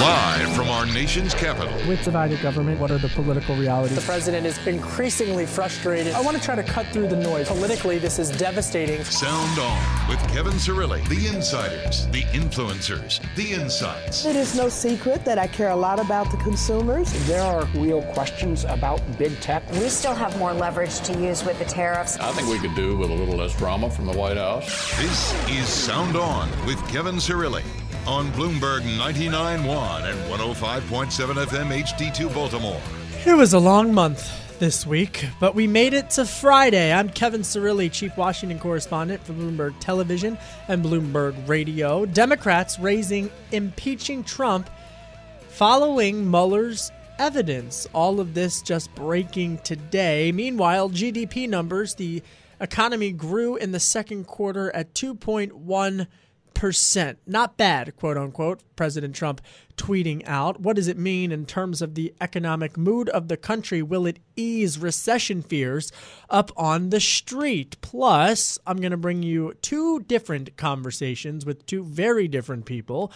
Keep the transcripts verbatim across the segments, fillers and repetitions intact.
Live from our nation's capital. With divided government, what are the political realities? The president is increasingly frustrated. I want to try to cut through the noise. Politically, this is devastating. Sound On with Kevin Cirilli. The insiders, the influencers, the insights. It is no secret that I care a lot about the consumers. There are real questions about big tech. We still have more leverage to use with the tariffs. I think we could do with a little less drama from the White House. This is Sound On with Kevin Cirilli. On Bloomberg ninety-nine point one and one oh five point seven F M H D two Baltimore. It was a long month this week, but we made it to Friday. I'm Kevin Cirilli, Chief Washington Correspondent for Bloomberg Television and Bloomberg Radio. Democrats raising impeaching Trump following Mueller's evidence. All of this just breaking today. Meanwhile, G D P numbers, the economy grew in the second quarter at two point one percent. Percent. Not bad, quote unquote, President Trump tweeting out. What does it mean in terms of the economic mood of the country? Will it ease recession fears up on the street? Plus, I'm going to bring you two different conversations with two very different people.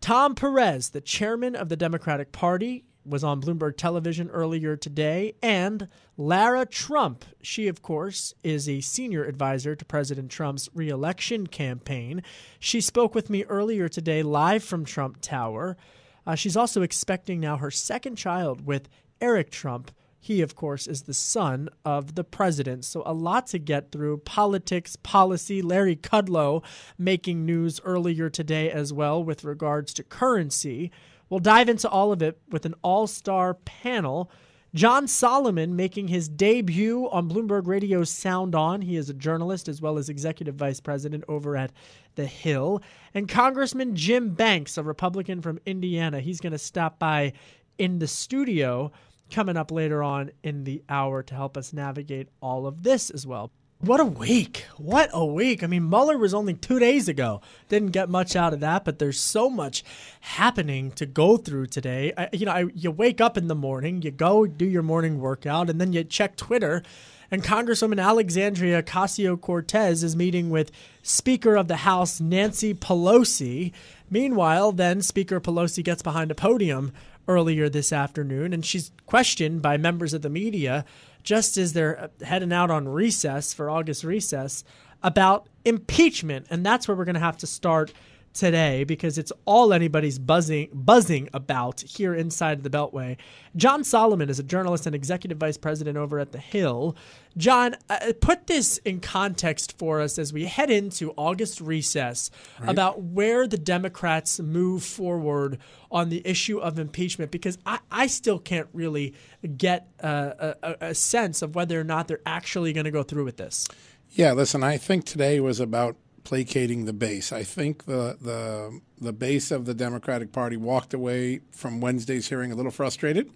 Tom Perez, the chairman of the Democratic Party, was on Bloomberg Television earlier today, and Lara Trump. She, of course, is a senior advisor to President Trump's reelection campaign. She spoke with me earlier today live from Trump Tower. Uh, she's also expecting now her second child with Eric Trump. He, of course, is the son of the president. So a lot to get through. Politics, policy. Larry Kudlow making news earlier today as well with regards to currency. We'll dive into all of it with an all-star panel. John Solomon making his debut on Bloomberg Radio's Sound On. He is a journalist as well as executive vice president over at The Hill. And Congressman Jim Banks, a Republican from Indiana. He's going to stop by in the studio coming up later on in the hour to help us navigate all of this as well. What a week. What a week. I mean, Mueller was only two days ago. Didn't get much out of that, but there's so much happening to go through today. I, you know, I, you wake up in the morning, you go do your morning workout, and then you check Twitter, and Congresswoman Alexandria Ocasio-Cortez is meeting with Speaker of the House Nancy Pelosi. Meanwhile, then Speaker Pelosi gets behind a podium earlier this afternoon, and she's questioned by members of the media just as they're heading out on recess for August recess about impeachment. And that's where we're going to have to start today because it's all anybody's buzzing buzzing about here inside the Beltway. John Solomon is a journalist and executive vice president over at The Hill. John, uh, put this in context for us as we head into August recess, right, about where the Democrats move forward on the issue of impeachment, because I, I still can't really get uh, a, a sense of whether or not they're actually going to go through with this. Yeah, listen, I think today was about placating the base. I think the, the the base of the Democratic Party walked away from Wednesday's hearing a little frustrated.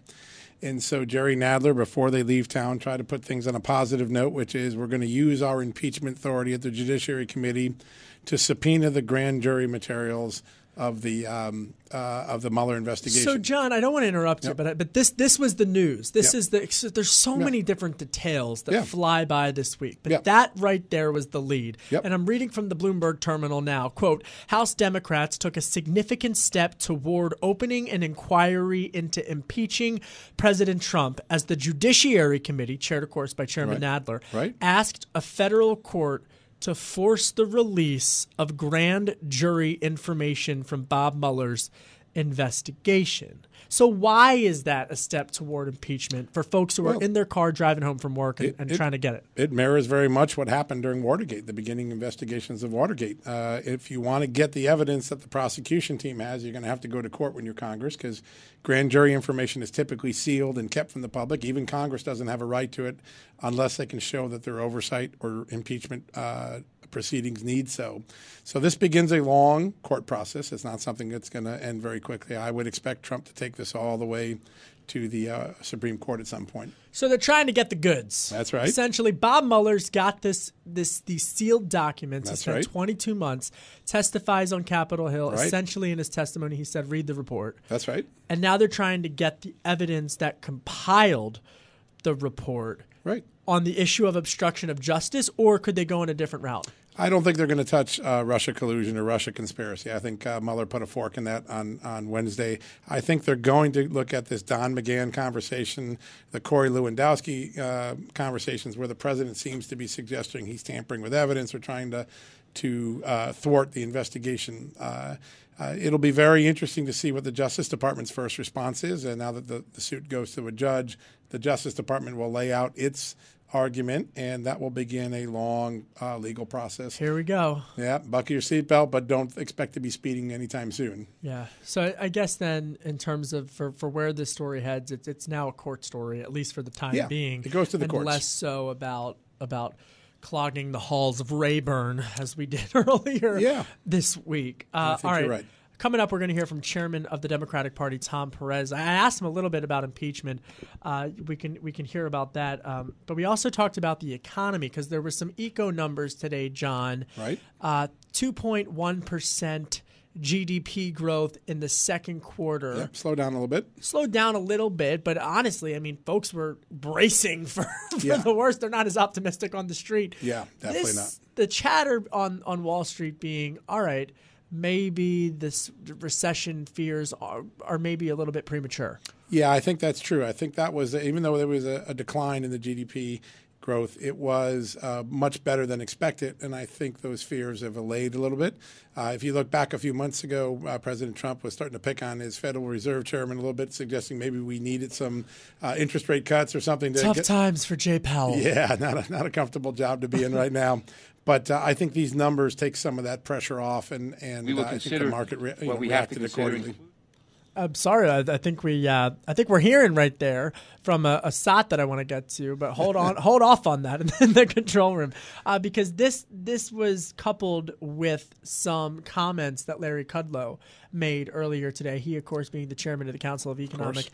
And so Jerry Nadler, before they leave town, tried to put things on a positive note, which is we're going to use our impeachment authority at the Judiciary Committee to subpoena the grand jury materials of the um, uh, of the Mueller investigation. So, John, I don't want to interrupt, yep, you, but but this this was the news. This, yep, is the there's so, yep, many different details that, yep, fly by this week, but, yep, that right there was the lead. Yep. And I'm reading from the Bloomberg terminal now. Quote, House Democrats took a significant step toward opening an inquiry into impeaching President Trump as the Judiciary Committee, chaired, of course, by Chairman, right, Nadler, right, asked a federal court to force the release of grand jury information from Bob Mueller's investigation. So why is that a step toward impeachment for folks who are well, in their car driving home from work and, it, and it, trying to get it? It mirrors very much what happened during Watergate, the beginning investigations of Watergate. Uh, if you want to get the evidence that the prosecution team has, you're going to have to go to court when you're Congress, because grand jury information is typically sealed and kept from the public. Even Congress doesn't have a right to it unless they can show that their oversight or impeachment uh, proceedings need so. So this begins a long court process. It's not something that's going to end very quickly. I would expect Trump to take this all the way to the uh, Supreme Court at some point. So they're trying to get the goods. That's right. Essentially, Bob Mueller's got this this these sealed documents. That's he spent right. twenty-two months, testifies on Capitol Hill. Right. Essentially, in his testimony, he said, read the report. That's right. And now they're trying to get the evidence that compiled the report right. on the issue of obstruction of justice, or could they go in a different route? I don't think they're going to touch uh, Russia collusion or Russia conspiracy. I think uh, Mueller put a fork in that on, on Wednesday. I think they're going to look at this Don McGahn conversation, the Corey Lewandowski uh, conversations where the president seems to be suggesting he's tampering with evidence or trying to to uh, thwart the investigation. Uh, uh, it'll be very interesting to see what the Justice Department's first response is. And now that the, the suit goes to a judge, the Justice Department will lay out its argument, and that will begin a long uh, legal process. Here we go. Yeah, buckle your seatbelt, but don't expect to be speeding anytime soon. Yeah. So I guess then, in terms of for, for where this story heads, it's it's now a court story, at least for the time yeah, being. It goes to the courts. Less so about about clogging the halls of Rayburn as we did earlier yeah. this week. Uh, I think all right. You're right. Coming up, we're going to hear from Chairman of the Democratic Party, Tom Perez. I asked him a little bit about impeachment. Uh, we can we can hear about that. Um, but we also talked about the economy because there were some eco numbers today, John. Right. Uh, two point one percent G D P growth in the second quarter. Yep, slowed down a little bit. Slowed down a little bit. But honestly, I mean, folks were bracing for, for yeah. the worst. They're not as optimistic on the street. Yeah, definitely this, not. The chatter on, on Wall Street being, all right, maybe this recession fears are, are maybe a little bit premature. Yeah, I think that's true. I think that was, even though there was a, a decline in the G D P growth, it was uh, much better than expected. And I think those fears have allayed a little bit. Uh, if you look back a few months ago, uh, President Trump was starting to pick on his Federal Reserve Chairman a little bit, suggesting maybe we needed some uh, interest rate cuts or something. To Tough get, times for Jay Powell. Yeah, not a, not a comfortable job to be in right now. But uh, I think these numbers take some of that pressure off, and, and uh, I think the market re- you know, we reacted accordingly. I'm sorry. I, I think we. Uh, I think we're hearing right there from a, a S O T that I want to get to. But hold on, hold off on that in the, in the control room, uh, because this this was coupled with some comments that Larry Kudlow made earlier today. He, of course, being the chairman of the Council of Economic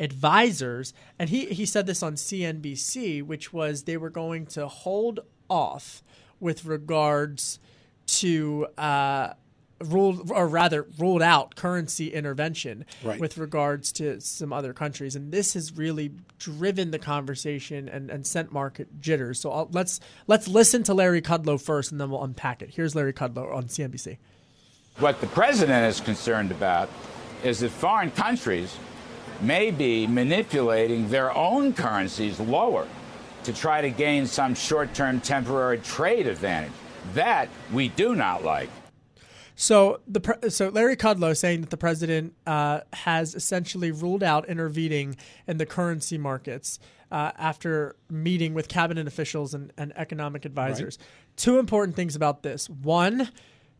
Advisors, and he he said this on C N B C, which was they were going to hold off with regards to. Uh, Ruled, or rather, ruled out currency intervention right. with regards to some other countries, and this has really driven the conversation and, and sent market jitters. So I'll, let's let's listen to Larry Kudlow first, and then we'll unpack it. Here's Larry Kudlow on C N B C. What the president is concerned about is that foreign countries may be manipulating their own currencies lower to try to gain some short-term temporary trade advantage. That we do not like. So the so Larry Kudlow saying that the president uh, has essentially ruled out intervening in the currency markets uh, after meeting with cabinet officials and, and economic advisors. Right. Two important things about this. One,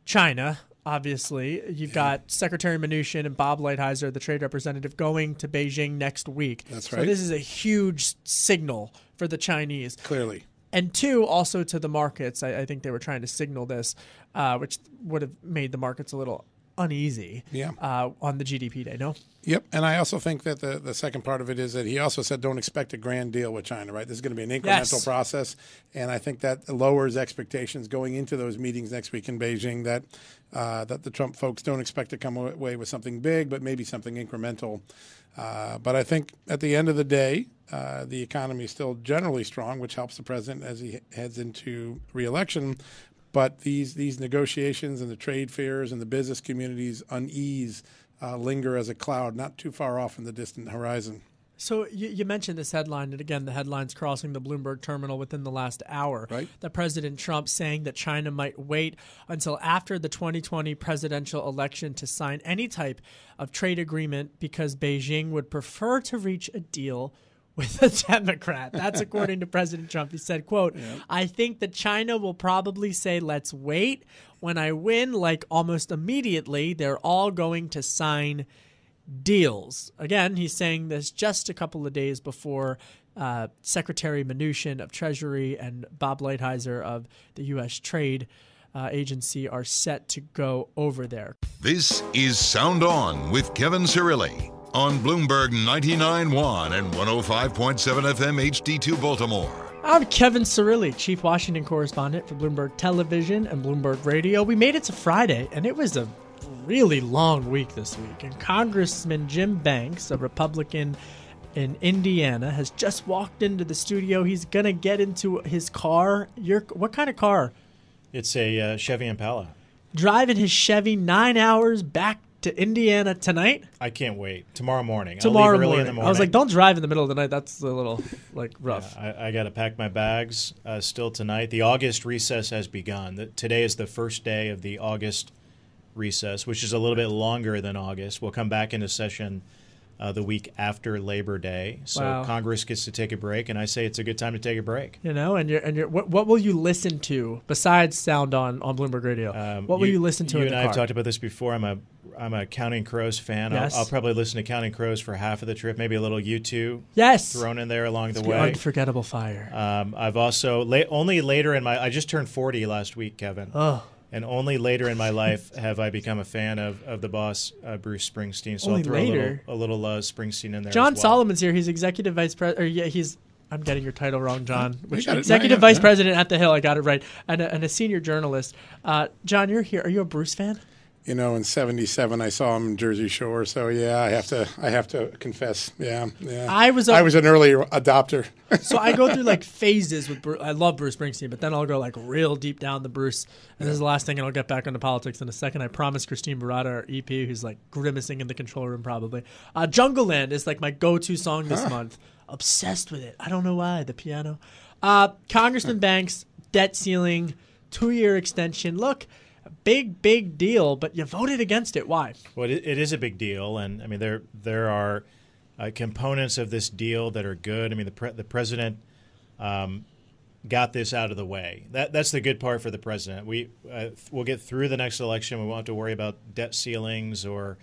China, obviously. You've yeah. got Secretary Mnuchin and Bob Lighthizer, the trade representative, going to Beijing next week. That's right. So this is a huge signal for the Chinese. Clearly. And two, also to the markets, I, I think they were trying to signal this, uh, which would have made the markets a little uneasy yeah. uh, on the G D P day, no? Yep. And I also think that the, the second part of it is that he also said don't expect a grand deal with China, right? This is going to be an incremental yes. process. And I think that lowers expectations going into those meetings next week in Beijing that uh, that the Trump folks don't expect to come away with something big, but maybe something incremental. Uh, but I think at the end of the day, uh, the economy is still generally strong, which helps the president as he heads into reelection. But these these negotiations and the trade fairs and the business community's unease uh, linger as a cloud not too far off in the distant horizon. So you, you mentioned this headline, and again, the headline's crossing the Bloomberg terminal within the last hour. Right. That President Trump saying that China might wait until after the twenty twenty presidential election to sign any type of trade agreement because Beijing would prefer to reach a deal with a Democrat. That's according to President Trump. He said, quote, yep. I think that China will probably say, let's wait. When I win, like almost immediately, they're all going to sign deals. Again, he's saying this just a couple of days before uh, Secretary Mnuchin of Treasury and Bob Lighthizer of the U S Trade uh, Agency are set to go over there. This is Sound On with Kevin Cirilli on Bloomberg ninety-nine point one and one oh five point seven F M H D two Baltimore. I'm Kevin Cirilli, Chief Washington Correspondent for Bloomberg Television and Bloomberg Radio. We made it to Friday, and it was a really long week this week. And Congressman Jim Banks, a Republican in Indiana, has just walked into the studio. He's going to get into his car. Your, what kind of car? It's a uh, Chevy Impala. Driving his Chevy nine hours back to Indiana tonight? I can't wait. Tomorrow morning. Tomorrow I'll leave early morning. In the morning. I was like, don't drive in the middle of the night. That's a little like rough. Yeah, I, I got to pack my bags uh, still tonight. The August recess has begun. The, today is the first day of the August recess, which is a little bit longer than August. We'll come back into session uh, the week after Labor Day. So wow. Congress gets to take a break, and I say it's a good time to take a break. You know, and you're, and you're, what, what will you listen to besides Sound On on Bloomberg Radio? Um, what will you, you listen to you in the car? You and I have talked about this before. I'm a I'm a Counting Crows fan. Yes. I'll, I'll probably listen to Counting Crows for half of the trip, maybe a little U two yes. thrown in there along it's the way. Unforgettable fire. Um, I've also, la- only later in my, I just turned forty last week, Kevin. Oh. And only later in my life have I become a fan of, of the boss, uh, Bruce Springsteen. So only I'll throw later. a little, a little uh, Springsteen in there. John as well. Solomon's here. He's executive vice president. Yeah, he's. I'm getting your title wrong, John. Which, executive right, vice yeah. president at The Hill. I got it right. And a, and a senior journalist. Uh, John, you're here. Are you a Bruce fan? You know, in seventy-seven, I saw him in Jersey Shore. So yeah, I have to, I have to confess. Yeah, yeah. I was, a, I was an early adopter. So I go through like phases with. Bruce. I love Bruce Springsteen, but then I'll go like real deep down the Bruce. And this is the last thing, and I'll get back into politics in a second. I promise Christine Baratta, our E P, who's like grimacing in the control room probably. Uh, Jungle Land is like my go-to song this huh. month. Obsessed with it. I don't know why. The piano. Uh, Congressman Banks, debt ceiling, two-year extension. Look. Big, big deal, but you voted against it. Why? Well, it, it is a big deal, and I mean there there are uh, components of this deal that are good. I mean the pre- the president um, got this out of the way. That that's the good part for the president. We uh, we'll get through the next election. We won't have to worry about debt ceilings or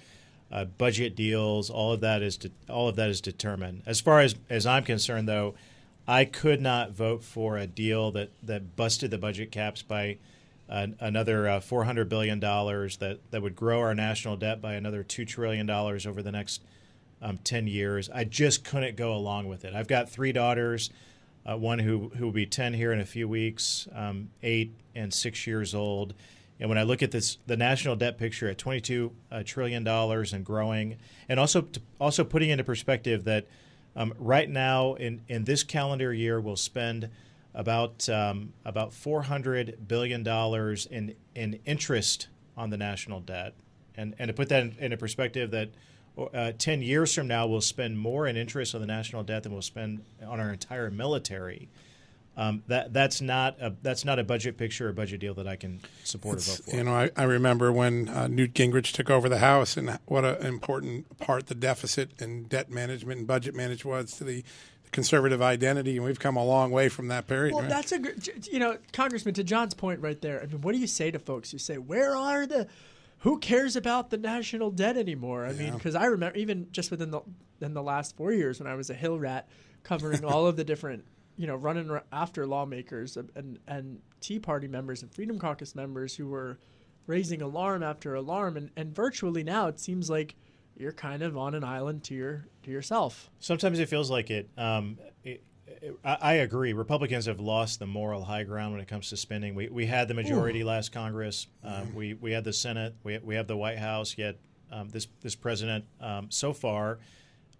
uh, budget deals. All of that is de- all of that is determined. As far as, as I'm concerned, though, I could not vote for a deal that, that busted the budget caps by. Uh, another uh, four hundred billion dollars that, that would grow our national debt by another two trillion dollars over the next um, ten years. I just couldn't go along with it. I've got three daughters, uh, one who, who will be ten here in a few weeks, um, eight and six years old. And when I look at this, the national debt picture at twenty-two trillion dollars and growing, and also to, also putting into perspective that um, right now in, in this calendar year we'll spend – about um, about four hundred billion dollars in in interest on the national debt. And and to put that in, in a perspective that uh, ten years from now, we'll spend more in interest on the national debt than we'll spend on our entire military. Um, that that's not a that's not a budget picture or budget deal that I can support it's, or vote for. You know, I, I remember when uh, Newt Gingrich took over the House, and what an important part the deficit and debt management and budget management was to the conservative identity, and we've come a long way from that period. Well, right? That's a – you know, Congressman, to John's point right there, I mean, what do you say to folks who say, where are the – who cares about the national debt anymore? I yeah. mean, because I remember even just within the, in the last four years when I was a Hill rat covering all of the different – you know, running after lawmakers and, and Tea Party members and Freedom Caucus members who were raising alarm after alarm. And, and virtually now it seems like you're kind of on an island to your to yourself. Sometimes it feels like it. Um, it, it I, I agree. Republicans have lost the moral high ground when it comes to spending. We we had the majority Ooh. last Congress. Um, we we had the Senate. We we have the White House. Yet um, this this president um, so far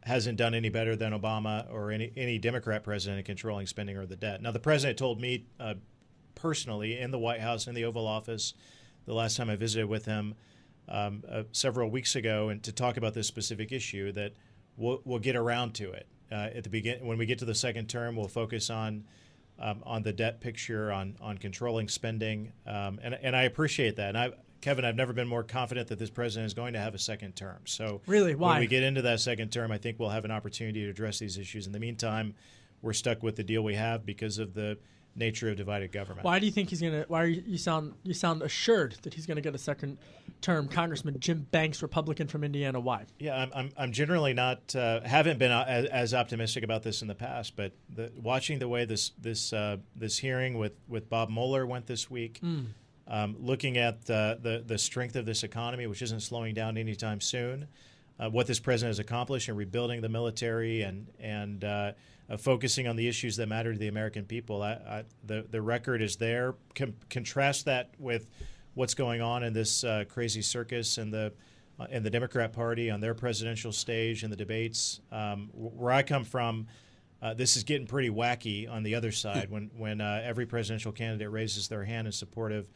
hasn't done any better than Obama or any any Democrat president in controlling spending or the debt. Now the president told me uh, personally in the White House, in the Oval Office, the last time I visited with him. Um, uh, several weeks ago, and to talk about this specific issue, that we'll, we'll get around to it uh, at the begin. When we get to the second term, we'll focus on um, on the debt picture, on on controlling spending, um, and and I appreciate that. And I, Kevin, I've never been more confident that this president is going to have a second term. So really, why? When we get into that second term, I think we'll have an opportunity to address these issues. In the meantime, we're stuck with the deal we have because of the nature of divided government. Why do you think he's going to – why are you, you sound you sound assured that he's going to get a second term? Congressman Jim Banks, Republican from Indiana, why? Yeah, I'm I'm, I'm generally not uh, – haven't been as, as optimistic about this in the past, but the, watching the way this this uh, this hearing with, with Bob Mueller went this week, mm. um, looking at uh, the, the strength of this economy, which isn't slowing down anytime soon, uh, what this president has accomplished in rebuilding the military and – and uh, Uh, focusing on the issues that matter to the American people. I, I, the, the record is there. Com- contrast that with what's going on in this uh, crazy circus and the uh, in the Democrat Party on their presidential stage and the debates. Um, where I come from, uh, this is getting pretty wacky on the other side when, when uh, every presidential candidate raises their hand in support of,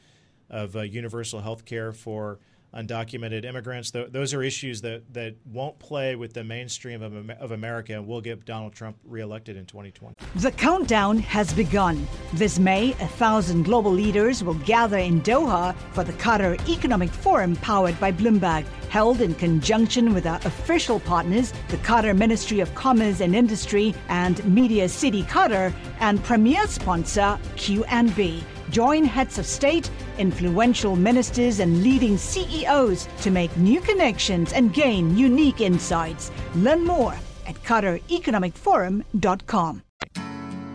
of uh, universal health care for undocumented immigrants. Th- those are issues that, that won't play with the mainstream of, Am- of America and will get Donald Trump reelected in twenty twenty. The countdown has begun. This May, a thousand global leaders will gather in Doha for the Qatar Economic Forum powered by Bloomberg, held in conjunction with our official partners, the Qatar Ministry of Commerce and Industry and Media City Qatar, and premier sponsor Q and B. Join heads of state, influential ministers, and leading C E Os to make new connections and gain unique insights. Learn more at Qatar Economic Forum dot com.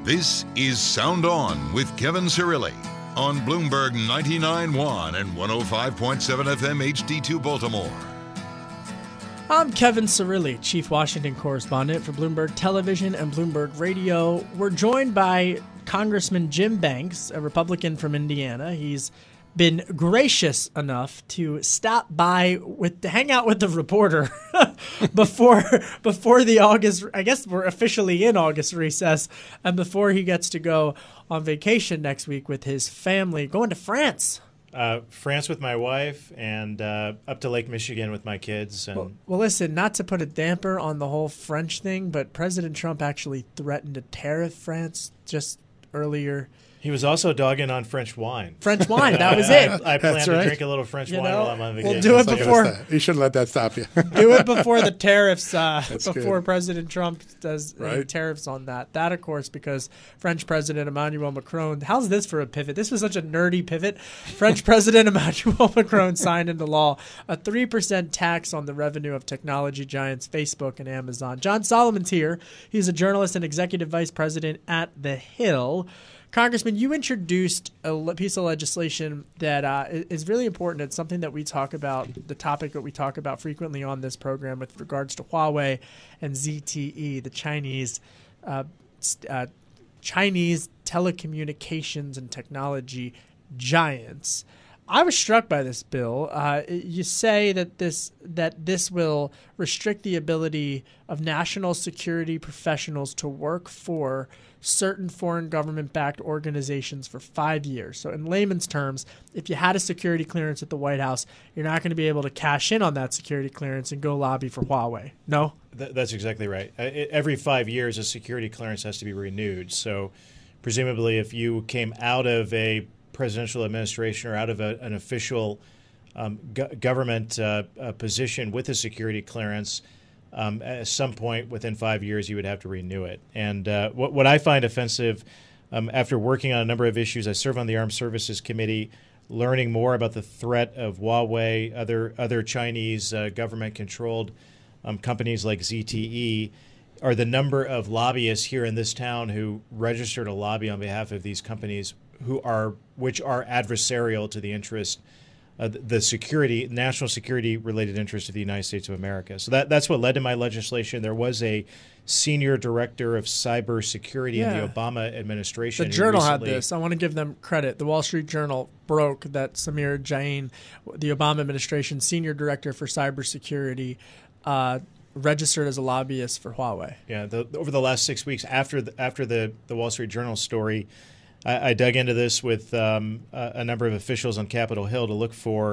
This is Sound On with Kevin Cirilli on Bloomberg ninety-nine point one and one oh five point seven F M H D two Baltimore. I'm Kevin Cirilli, Chief Washington Correspondent for Bloomberg Television and Bloomberg Radio. We're joined by Congressman Jim Banks, a Republican from Indiana. He's been gracious enough to stop by with to hang out with the reporter before before the August. I guess we're officially in August recess, and before he gets to go on vacation next week with his family, going to France. Uh, France with my wife and uh, up to Lake Michigan with my kids. And well, well, listen, not to put a damper on the whole French thing, but President Trump actually threatened to tariff France just earlier. He was also dogging on French wine. French wine, that was it. I, I plan right. to drink a little French you wine know, while I'm on vacation. We'll do it before. You shouldn't let that stop you. Do it before the tariffs, uh, before good. President Trump does right. tariffs on that. That, of course, because French President Emmanuel Macron, how's this for a pivot? This was such a nerdy pivot. French President Emmanuel Macron signed into law a three percent tax on the revenue of technology giants Facebook and Amazon. John Solomon's here. He's a journalist and executive vice president at The Hill. Congressman, you introduced a piece of legislation that uh, is really important. It's something that we talk about, the topic that we talk about frequently on this program with regards to Huawei and Z T E, the Chinese uh, uh, Chinese telecommunications and technology giants. I was struck by this bill. Uh, you say that this that this will restrict the ability of national security professionals to work for certain foreign government-backed organizations for five years. So in layman's terms, if you had a security clearance at the White House, you're not going to be able to cash in on that security clearance and go lobby for Huawei. No? Th- that's exactly right. Uh, it, every five years, a security clearance has to be renewed. So presumably if you came out of a presidential administration or out of a, an official um, go- government uh, uh, position with a security clearance, Um, at some point within five years, you would have to renew it. And uh, what, what I find offensive, um, after working on a number of issues, I serve on the Armed Services Committee, learning more about the threat of Huawei, other other Chinese uh, government-controlled um, companies like Z T E, are the number of lobbyists here in this town who register to lobby on behalf of these companies, who are which are adversarial to the interest Uh, the security, national security-related interest of the United States of America. So that, that's what led to my legislation. There was a senior director of cybersecurity yeah. in the Obama administration. The Journal had this. I want to give them credit. The Wall Street Journal broke that Samir Jain, the Obama administration senior director for cybersecurity, uh, registered as a lobbyist for Huawei. Yeah, the, over the last six weeks after the, after the, the Wall Street Journal story, I dug into this with um, a number of officials on Capitol Hill to look for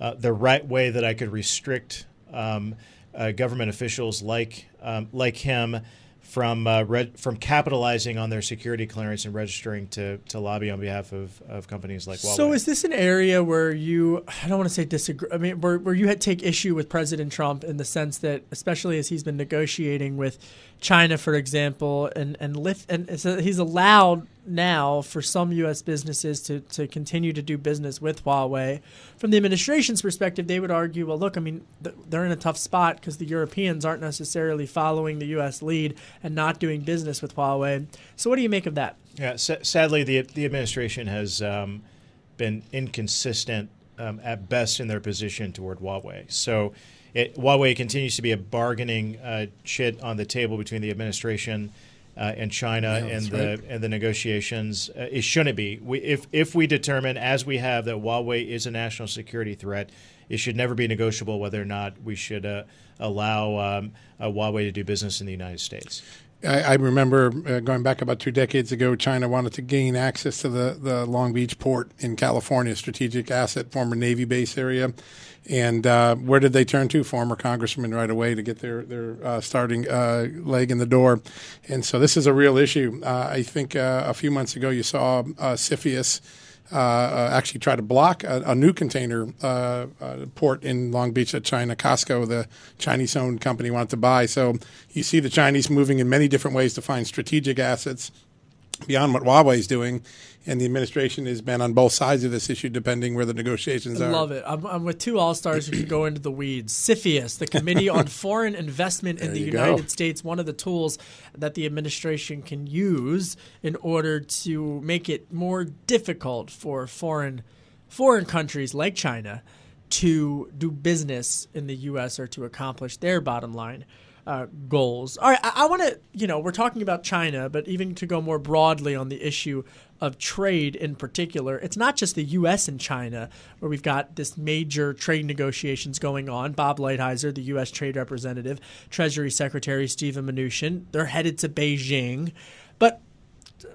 uh, the right way that I could restrict um, uh, government officials like um, like him from uh, re- from capitalizing on their security clearance and registering to, to lobby on behalf of, of companies like Huawei. So is this an area where you, I don't want to say disagree, I mean, where, where you had take issue with President Trump in the sense that, especially as he's been negotiating with China, for example, and, and lift, and so he's allowed now for some U S businesses to, to continue to do business with Huawei. From the administration's perspective, they would argue, well, look, I mean, th- they're in a tough spot because the Europeans aren't necessarily following the U S lead and not doing business with Huawei. So what do you make of that? Yeah, s- sadly, the, the administration has um, been inconsistent um, at best in their position toward Huawei. So it, Huawei continues to be a bargaining uh, chit on the table between the administration Uh, and China yeah, and the right. and the negotiations. Uh, it shouldn't be. We, if if we determine, as we have, that Huawei is a national security threat, it should never be negotiable whether or not we should uh, allow um, uh, Huawei to do business in the United States. I, I remember uh, going back about two decades ago, China wanted to gain access to the, the Long Beach port in California, strategic asset, former Navy base area. And uh, where did they turn to? Former congressmen right away to get their, their uh, starting uh, leg in the door. And so this is a real issue. Uh, I think uh, a few months ago you saw uh, CFIUS uh, uh, actually try to block a, a new container uh, uh, port in Long Beach that China, Costco, the Chinese-owned company, wanted to buy. So you see the Chinese moving in many different ways to find strategic assets beyond what Huawei is doing, and the administration has been on both sides of this issue depending where the negotiations are. I love it. I'm, I'm with two all-stars who can go into the weeds. CFIUS, the Committee on Foreign Investment in the United go. States, one of the tools that the administration can use in order to make it more difficult for foreign foreign countries like China to do business in the U S or to accomplish their bottom line Uh, goals. All right. I, I want to, you know, we're talking about China, but even to go more broadly on the issue of trade in particular, it's not just the U S and China where we've got this major trade negotiations going on. Bob Lighthizer, the U S trade representative, Treasury Secretary Steven Mnuchin, they're headed to Beijing. But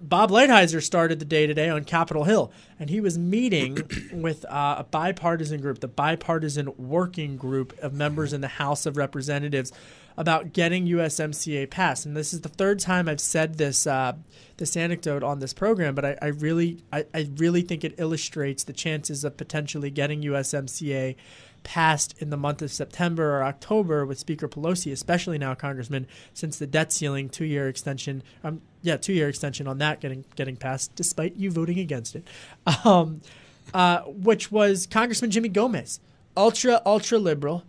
Bob Lighthizer started the day today on Capitol Hill, and he was meeting with uh, a bipartisan group, the Bipartisan Working Group of members in the House of Representatives, about getting U S M C A passed. And this is the third time I've said this uh, this anecdote on this program, but I, I really I, I really think it illustrates the chances of potentially getting U S M C A passed in the month of September or October with Speaker Pelosi, especially now, Congressman, since the debt ceiling two-year extension, um, yeah, two-year extension on that getting getting passed, despite you voting against it, um, uh, which was Congressman Jimmy Gomez, ultra, ultra liberal,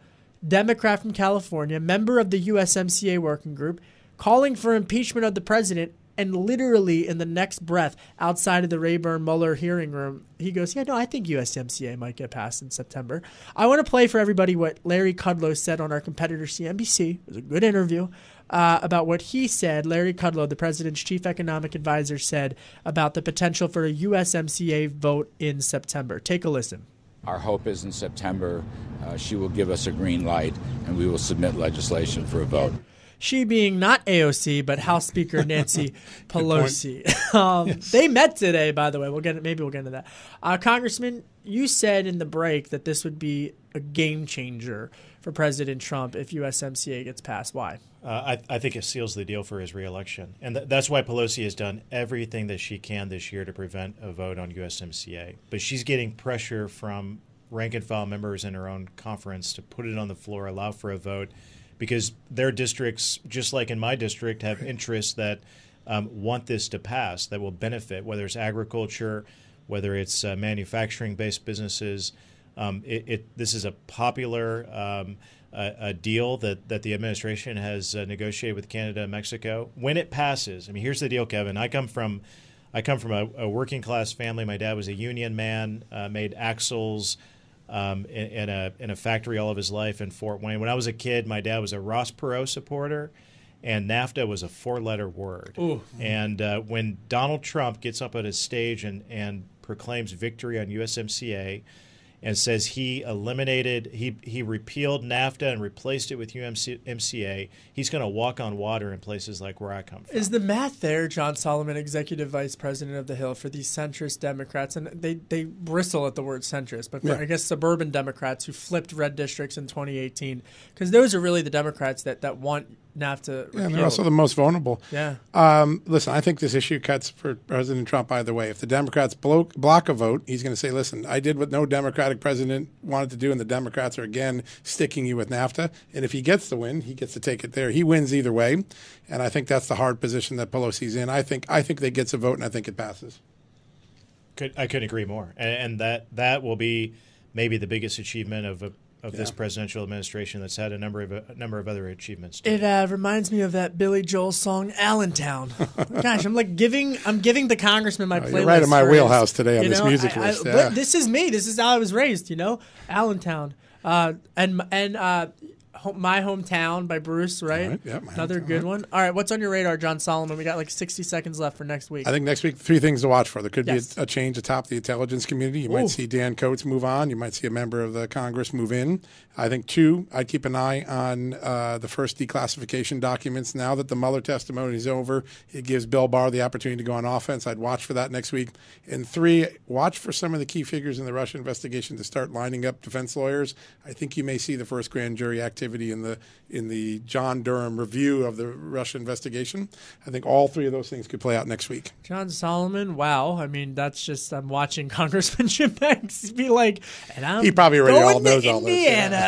Democrat from California, member of the U S M C A working group, calling for impeachment of the president. And literally in the next breath, outside of the Rayburn Mueller hearing room, he goes, yeah, no, I think U S M C A might get passed in September. I want to play for everybody what Larry Kudlow said on our competitor C N B C. It was a good interview uh, about what he said. Larry Kudlow, the president's chief economic advisor, said about the potential for a U S M C A vote in September. Take a listen. Our hope is in September, uh, she will give us a green light and we will submit legislation for a vote. She being not A O C, but House Speaker Nancy Pelosi. Um, yes. They met today, by the way. We'll get maybe we'll get into that. Uh, Congressman, you said in the break that this would be a game changer for President Trump if U S M C A gets passed. Why? Uh, I, I think it seals the deal for his reelection. And th- that's why Pelosi has done everything that she can this year to prevent a vote on U S M C A. But she's getting pressure from rank and file members in her own conference to put it on the floor, allow for a vote, because their districts, just like in my district, have interests that um, want this to pass, that will benefit, whether it's agriculture, whether it's uh, manufacturing-based businesses. Um, it, it, this is a popular um, a, a deal that, that the administration has uh, negotiated with Canada and Mexico. When it passes, I mean, here's the deal, Kevin. I come from I come from a, a working-class family. My dad was a union man, uh, made axles, Um, in, in a in a factory all of his life in Fort Wayne. When I was a kid, my dad was a Ross Perot supporter, and NAFTA was a four-letter word. Ooh. And uh, when Donald Trump gets up at his stage and, and proclaims victory on U S M C A and says he eliminated, he, he repealed NAFTA and replaced it with U S M C A, he's going to walk on water in places like where I come from. Is the math there, John Solomon, executive vice president of The Hill, for these centrist Democrats? And they, they bristle at the word centrist, but for, yeah. I guess, suburban Democrats who flipped red districts in twenty eighteen, because those are really the Democrats that, that want NAFTA repeal. Yeah, they're also the most vulnerable. Yeah. Um, listen, I think this issue cuts for President Trump either way. If the Democrats blo- block a vote, he's going to say, listen, I did what no Democratic president wanted to do, and the Democrats are again sticking you with NAFTA. And if he gets the win, he gets to take it there. He wins either way. And I think that's the hard position that Pelosi's in. I think I think they gets a vote, and I think it passes. Could, I couldn't agree more. And, and that, that will be maybe the biggest achievement of a of yeah. this presidential administration that's had a number of a number of other achievements. It uh, reminds me of that Billy Joel song, Allentown. Gosh, I'm like giving I'm giving the congressman my oh, playlist. You're right in my wheelhouse his, today on you know, this music I, I, list. I, yeah. This is me. This is how I was raised, you know, Allentown. Uh, and and uh, My Hometown by Bruce, right? right. Yeah, Another hometown. Good one. All right, what's on your radar, John Solomon? We got like sixty seconds left for next week. I think next week, three things to watch for. There could yes. be a, a change atop the intelligence community. You Ooh. might see Dan Coats move on. You might see a member of the Congress move in. I think, two, I'd keep an eye on uh, the first declassification documents. Now that the Mueller testimony is over, it gives Bill Barr the opportunity to go on offense. I'd watch for that next week. And three, watch for some of the key figures in the Russia investigation to start lining up defense lawyers. I think you may see the first grand jury activity in the in the John Durham review of the Russia investigation. I think all three of those things could play out next week. John Solomon, wow. I mean, that's just, I'm watching Congressman Jim Banks be like, and I'm he probably already going all knows to all Indiana. Those, yeah.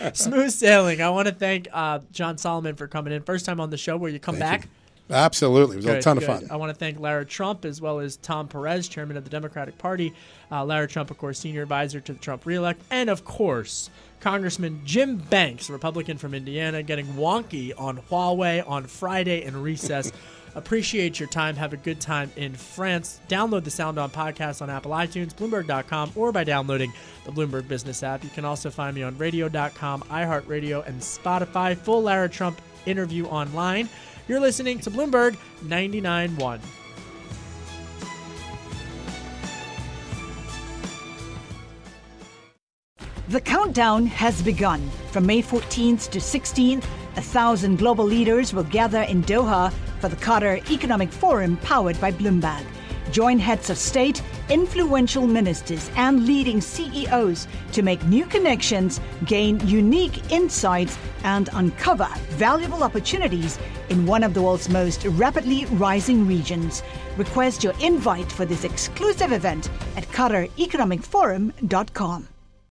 Like, smooth sailing. I want to thank uh, John Solomon for coming in. First time on the show where you come thank back. You. Absolutely. It was good, a ton good. of fun. I want to thank Lara Trump as well as Tom Perez, chairman of the Democratic Party. Uh, Lara Trump, of course, senior advisor to the Trump reelect. And, of course, Congressman Jim Banks, a Republican from Indiana, getting wonky on Huawei on Friday in recess. Appreciate your time. Have a good time in France. Download the Sound On podcast on Apple iTunes, Bloomberg dot com, or by downloading the Bloomberg Business app. You can also find me on radio dot com, iHeartRadio, and Spotify. Full Lara Trump interview online. You're listening to Bloomberg ninety-nine point one. The countdown has begun. From May fourteenth to sixteenth, a thousand global leaders will gather in Doha for the Qatar Economic Forum powered by Bloomberg. Join heads of state, influential ministers, and leading C E Os to make new connections, gain unique insights, and uncover valuable opportunities in one of the world's most rapidly rising regions. Request your invite for this exclusive event at Qatar Economic Forum dot com.